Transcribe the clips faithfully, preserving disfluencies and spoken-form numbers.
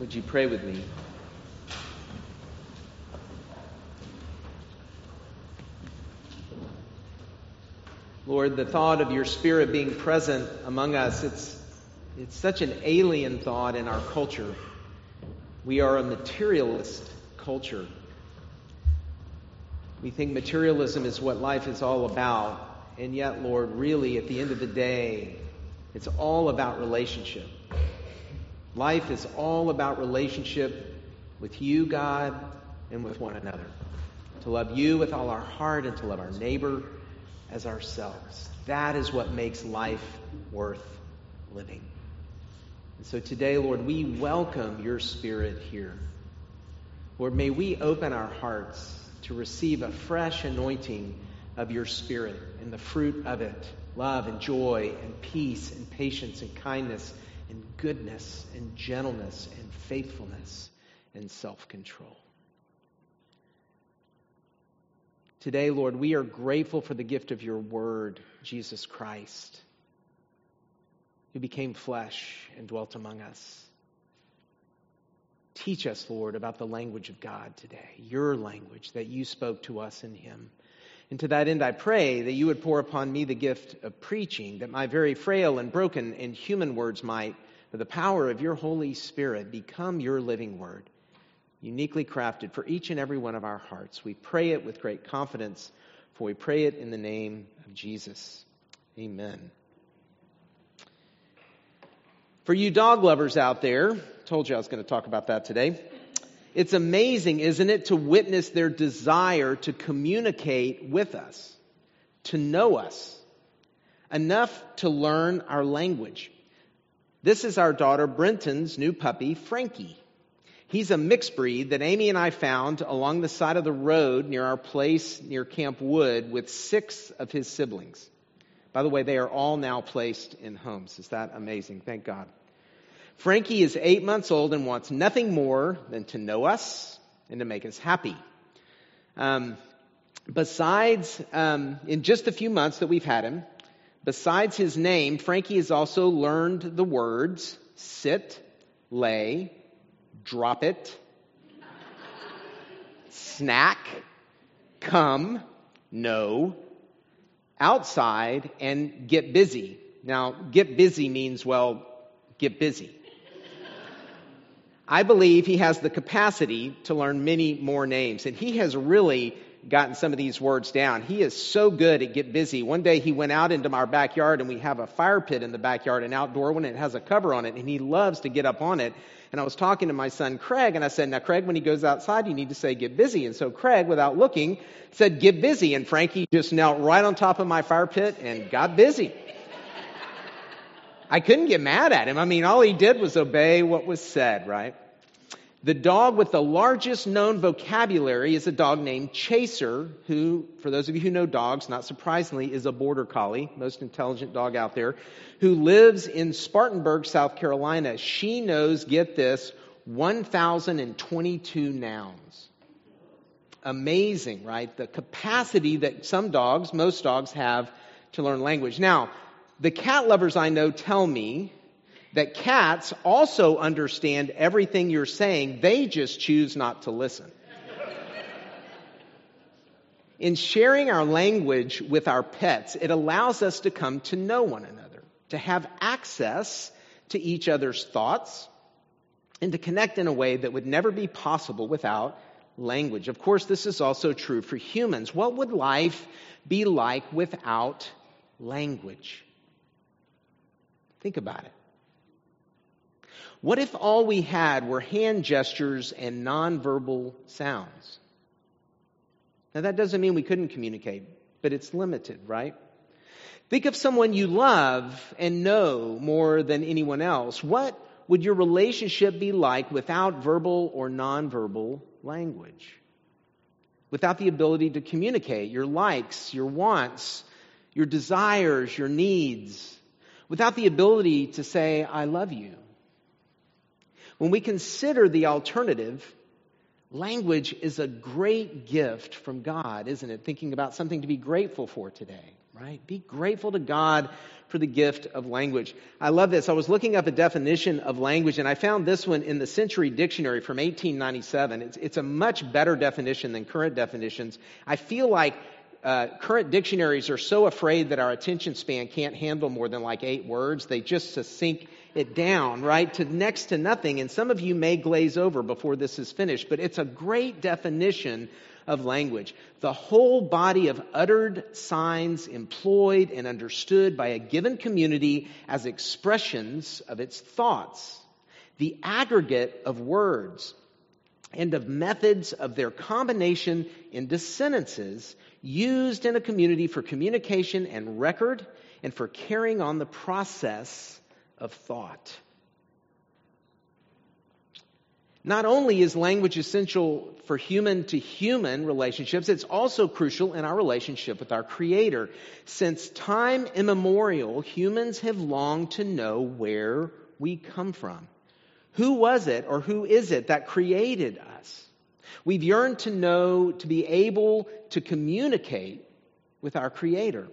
Would you pray with me? Lord, the thought of your Spirit being present among us, it's, it's such an alien thought in our culture. We are a materialist culture. We think materialism is what life is all about. And yet, Lord, really, at the end of the day, it's all about relationship. Life is all about relationship with you, God, and with one another. To love you with all our heart and to love our neighbor as ourselves. That is what makes life worth living. And so today, Lord, we welcome your Spirit here. Lord, may we open our hearts to receive a fresh anointing of your Spirit and the fruit of it. Love and joy and peace and patience and kindness and goodness and gentleness and faithfulness and self-control. Today, Lord, we are grateful for the gift of your word, Jesus Christ, who became flesh and dwelt among us. Teach us, Lord, about the language of God today, your language that you spoke to us in him. And to that end, I pray that you would pour upon me the gift of preaching, that my very frail and broken and human words might, by the power of your Holy Spirit, become your living word, uniquely crafted for each and every one of our hearts. We pray it with great confidence, for we pray it in the name of Jesus. Amen. For you dog lovers out there, told you I was going to talk about that today. It's amazing, isn't it, to witness their desire to communicate with us, to know us, enough to learn our language. This is our daughter Brenton's new puppy, Frankie. He's a mixed breed that Amy and I found along the side of the road near our place near Camp Wood with six of his siblings. By the way, they are all now placed in homes. Is that amazing? Thank God. Frankie is eight months old and wants nothing more than to know us and to make us happy. Um, besides, um, in just a few months that we've had him, besides his name, Frankie has also learned the words sit, lay, drop it, snack, come, no, outside, and get busy. Now, get busy means, well, get busy. I believe he has the capacity to learn many more names, and he has really gotten some of these words down. He is so good at get busy. One day he went out into our backyard, and we have a fire pit in the backyard, an outdoor one, and it has a cover on it, and he loves to get up on it. And I was talking to my son Craig, and I said, now Craig, when he goes outside, you need to say get busy. And so Craig, without looking, said get busy, and Frankie just knelt right on top of my fire pit and got busy. I couldn't get mad at him. I mean, all he did was obey what was said, right? The dog with the largest known vocabulary is a dog named Chaser, who, for those of you who know dogs, not surprisingly, is a border collie, most intelligent dog out there, who lives in Spartanburg, South Carolina. She knows, get this, one thousand twenty-two nouns. Amazing, right? The capacity that some dogs, most dogs have to learn language. Now, the cat lovers I know tell me that cats also understand everything you're saying. They just choose not to listen. In sharing our language with our pets, it allows us to come to know one another, to have access to each other's thoughts, and to connect in a way that would never be possible without language. Of course, this is also true for humans. What would life be like without language? Think about it. What if all we had were hand gestures and nonverbal sounds? Now, that doesn't mean we couldn't communicate, but it's limited, right? Think of someone you love and know more than anyone else. What would your relationship be like without verbal or nonverbal language? Without the ability to communicate your likes, your wants, your desires, your needs. Without the ability to say, I love you. When we consider the alternative, language is a great gift from God, isn't it? Thinking about something to be grateful for today. right? Be grateful to God for the gift of language. I love this. I was looking up a definition of language, and I found this one in the Century Dictionary from eighteen ninety-seven. It's, it's a much better definition than current definitions. I feel like Uh, current dictionaries are so afraid that our attention span can't handle more than like eight words. They just sink it down, right, to next to nothing. And some of you may glaze over before this is finished, but it's a great definition of language. The whole body of uttered signs employed and understood by a given community as expressions of its thoughts. The aggregate of words and of methods of their combination into sentences used in a community for communication and record and for carrying on the process of thought. Not only is language essential for human-to-human relationships, it's also crucial in our relationship with our Creator. Since time immemorial, humans have longed to know where we come from. Who was it or who is it that created us? We've yearned to know, to be able to communicate with our Creator.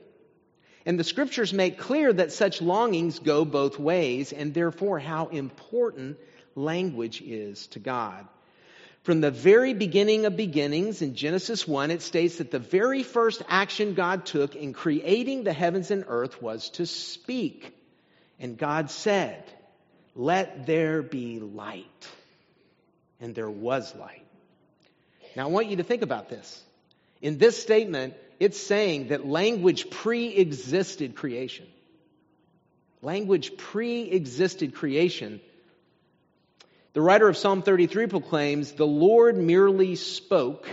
And the Scriptures make clear that such longings go both ways, and therefore how important language is to God. From the very beginning of beginnings, in Genesis one, it states that the very first action God took in creating the heavens and earth was to speak. And God said, "Let there be light." And there was light. Now, I want you to think about this. In this statement, it's saying that language pre-existed creation. Language pre-existed creation. The writer of Psalm thirty-three proclaims, "The Lord merely spoke,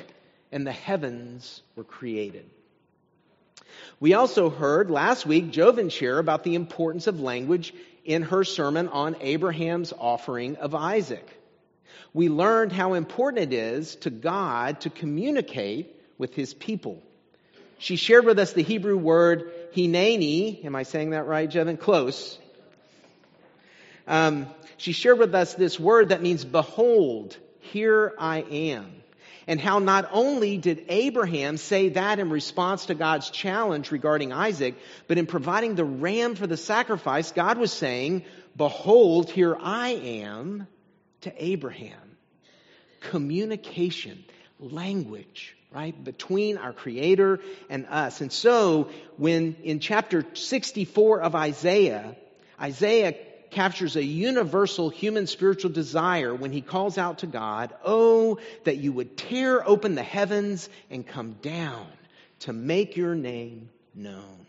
and the heavens were created." We also heard last week Joven share about the importance of language in her sermon on Abraham's offering of Isaac. We learned how important it is to God to communicate with His people. She shared with us the Hebrew word hineni. Am I saying that right, Joven? Close. Um, she shared with us this word that means, "Behold, here I am." And how not only did Abraham say that in response to God's challenge regarding Isaac, but in providing the ram for the sacrifice, God was saying, "Behold, here I am," to Abraham. Communication, language, right, between our Creator and us. And so when in chapter sixty-four of Isaiah, Isaiah captures a universal human spiritual desire when he calls out to God, "Oh, that you would tear open the heavens and come down to make your name known."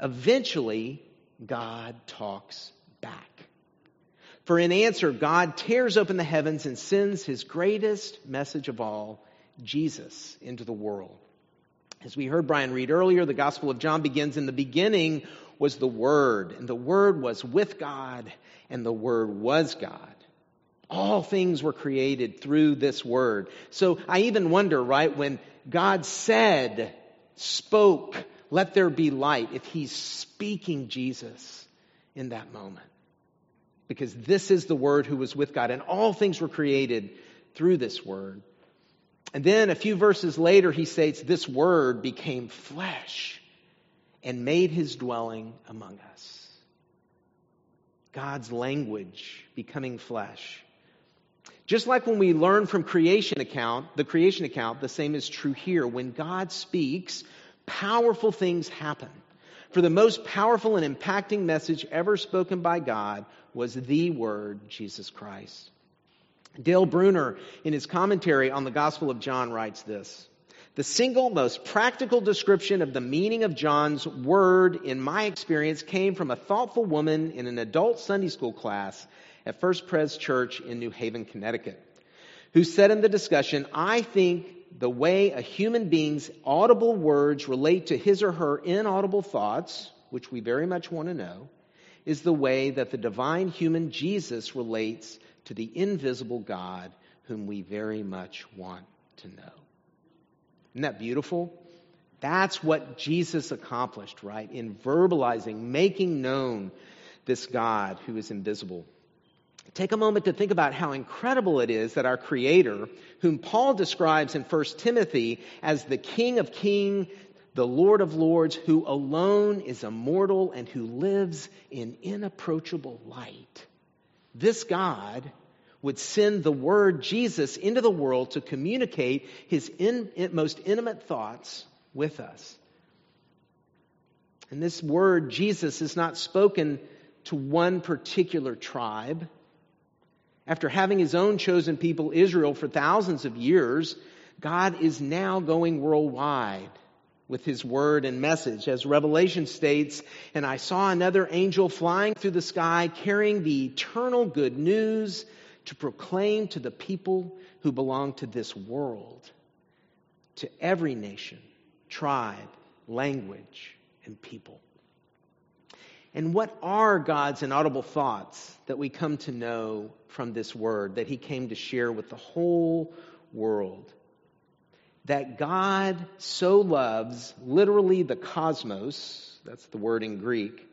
Eventually, God talks back. For in answer, God tears open the heavens and sends His greatest message of all, Jesus, into the world. As we heard Brian read earlier, the Gospel of John begins, "In the beginning was the Word, and the Word was with God, and the Word was God. All things were created through this Word." So I even wonder, right, when God said, spoke, "Let there be light," if He's speaking Jesus in that moment. Because this is the Word who was with God, and all things were created through this Word. And then a few verses later, he states, "This Word became flesh and made His dwelling among us." God's language becoming flesh. Just like when we learn from creation account, the creation account, the same is true here. When God speaks, powerful things happen. For the most powerful and impacting message ever spoken by God was the Word, Jesus Christ. Dale Bruner, in his commentary on the Gospel of John, writes this: "The single most practical description of the meaning of John's word, in my experience, came from a thoughtful woman in an adult Sunday school class at First Pres Church in New Haven, Connecticut, who said in the discussion, 'I think the way a human being's audible words relate to his or her inaudible thoughts, which we very much want to know, is the way that the divine human Jesus relates to the invisible God whom we very much want to know.'" Isn't that beautiful? That's what Jesus accomplished, right? In verbalizing, making known this God who is invisible. Take a moment to think about how incredible it is that our Creator, whom Paul describes in First Timothy as the King of King, the Lord of Lords, who alone is immortal and who lives in inapproachable light. This God would send the Word Jesus into the world to communicate his in, most intimate thoughts with us. And this Word Jesus is not spoken to one particular tribe. After having his own chosen people, Israel, for thousands of years, God is now going worldwide with his word and message. As Revelation states, "And I saw another angel flying through the sky, carrying the eternal good news to proclaim to the people who belong to this world, to every nation, tribe, language, and people." And what are God's inaudible thoughts that we come to know from this word that he came to share with the whole world? That God so loves, literally, the cosmos, that's the word in Greek,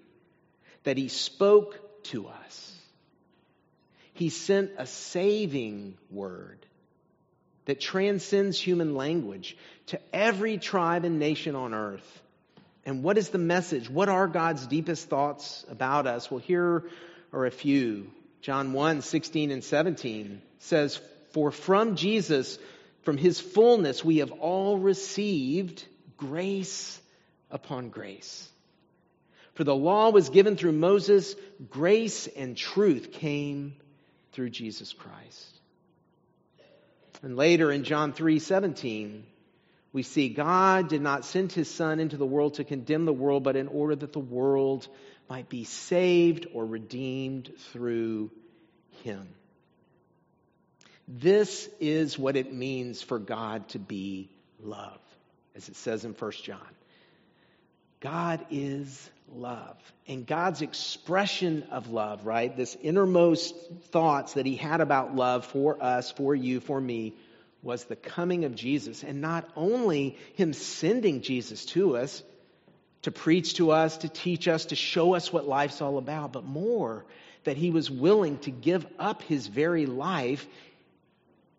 that he spoke to us. He sent a saving word that transcends human language to every tribe and nation on earth. And what is the message? What are God's deepest thoughts about us? Well, here are a few. John one, sixteen and seventeen says, "For from Jesus, from his fullness, we have all received grace upon grace. For the law was given through Moses, grace and truth came through Jesus Christ." And later in John three, seventeen, we see God did not send his Son into the world to condemn the world, but in order that the world might be saved or redeemed through him. This is what it means for God to be love, as it says in First John. God is love. And God's expression of love, right, this innermost thoughts that he had about love for us, for you, for me, was the coming of Jesus, and not only him sending Jesus to us, to preach to us, to teach us, to show us what life's all about, but more, that he was willing to give up his very life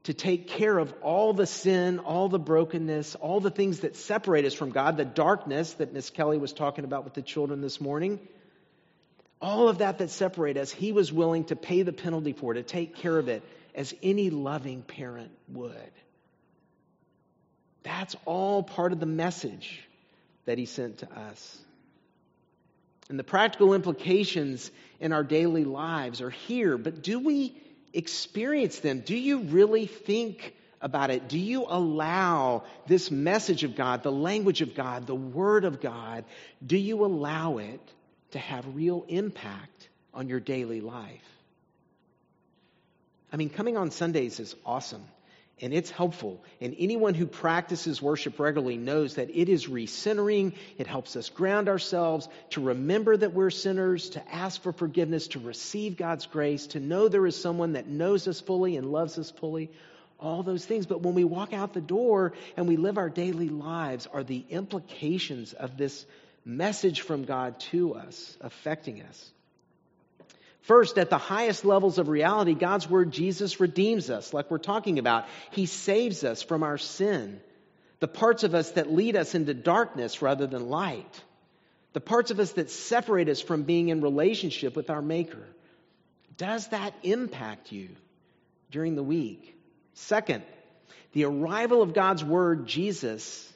to take care of all the sin, all the brokenness, all the things that separate us from God, the darkness that Miss Kelly was talking about with the children this morning, all of that that separate us, he was willing to pay the penalty for it, to take care of it, as any loving parent would. That's all part of the message that he sent to us. And the practical implications in our daily lives are here, but do we experience them? Do you really think about it? Do you allow this message of God, the language of God, the Word of God, do you allow it to have real impact on your daily life? I mean, coming on Sundays is awesome, and it's helpful. And anyone who practices worship regularly knows that it is recentering. It helps us ground ourselves, to remember that we're sinners, to ask for forgiveness, to receive God's grace, to know there is someone that knows us fully and loves us fully, all those things. But when we walk out the door and we live our daily lives, are the implications of this message from God to us affecting us? First, at the highest levels of reality, God's Word, Jesus, redeems us, like we're talking about. He saves us from our sin, the parts of us that lead us into darkness rather than light, the parts of us that separate us from being in relationship with our Maker. Does that impact you during the week? Second, the arrival of God's Word, Jesus,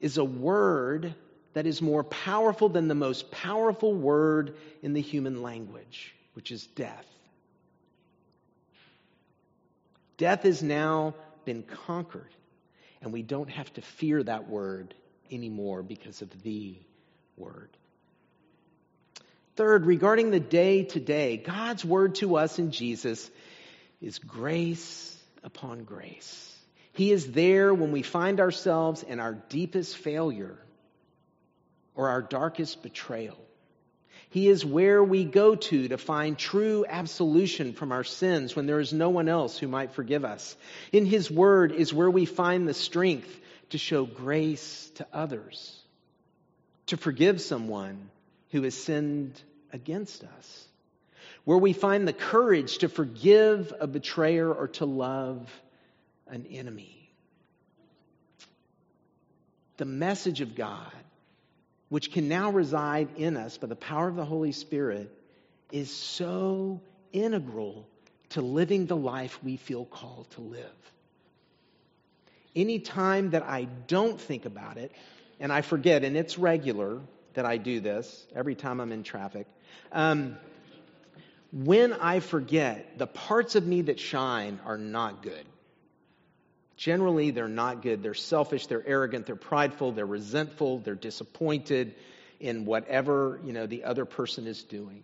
is a word that is more powerful than the most powerful word in the human language, which is death. Death has now been conquered, and we don't have to fear that word anymore because of the word. Third, regarding the day today, God's word to us in Jesus is grace upon grace. He is there when we find ourselves in our deepest failure or our darkest betrayal. He is where we go to to find true absolution from our sins when there is no one else who might forgive us. In his word is where we find the strength to show grace to others, to forgive someone who has sinned against us, where we find the courage to forgive a betrayer or to love an enemy. the message of God, which can now reside in us by the power of the Holy Spirit, is so integral to living the life we feel called to live. Any time that I don't think about it, and I forget, and it's regular that I do this every time I'm in traffic, um, when I forget, the parts of me that shine are not good. Generally, they're not good. They're selfish, they're arrogant, they're prideful, they're resentful, they're disappointed in whatever, you know, the other person is doing.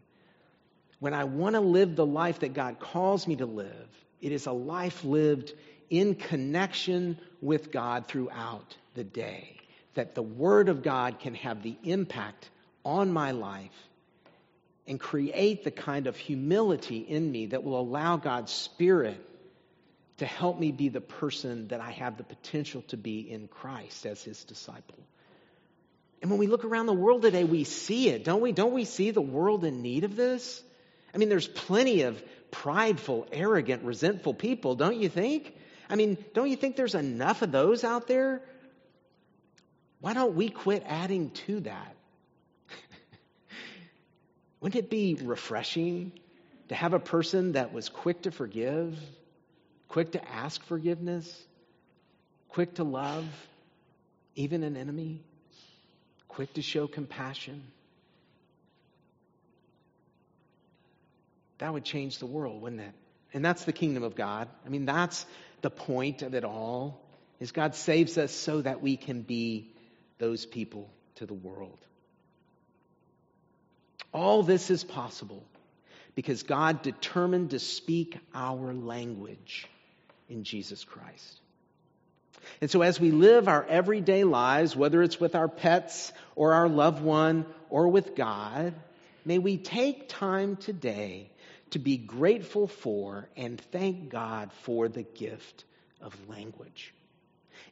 When I want to live the life that God calls me to live, it is a life lived in connection with God throughout the day, that the Word of God can have the impact on my life and create the kind of humility in me that will allow God's Spirit to help me be the person that I have the potential to be in Christ as His disciple. And when we look around the world today, we see it, don't we? Don't we see the world in need of this? I mean, there's plenty of prideful, arrogant, resentful people, don't you think? I mean, don't you think there's enough of those out there? Why don't we quit adding to that? Wouldn't it be refreshing to have a person that was quick to forgive, quick to ask forgiveness, quick to love even an enemy, quick to show compassion? That would change the world, wouldn't it? And that's the kingdom of God. I mean, that's the point of it all, is God saves us so that we can be those people to the world. All this is possible because God determined to speak our language in Jesus Christ. And so as we live our everyday lives, whether it's with our pets or our loved one or with God, may we take time today to be grateful for and thank God for the gift of language.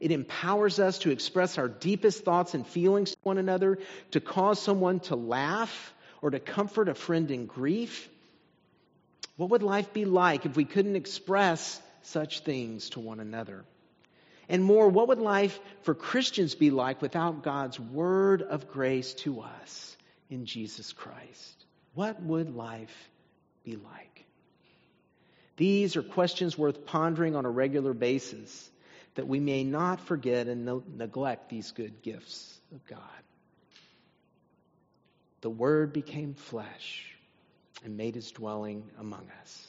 It empowers us to express our deepest thoughts and feelings to one another, to cause someone to laugh or to comfort a friend in grief. What would life be like if we couldn't express such things to one another? And more, what would life for Christians be like without God's word of grace to us in Jesus Christ? What would life be like? These are questions worth pondering on a regular basis, that we may not forget and no- neglect these good gifts of God. The Word became flesh and made His dwelling among us.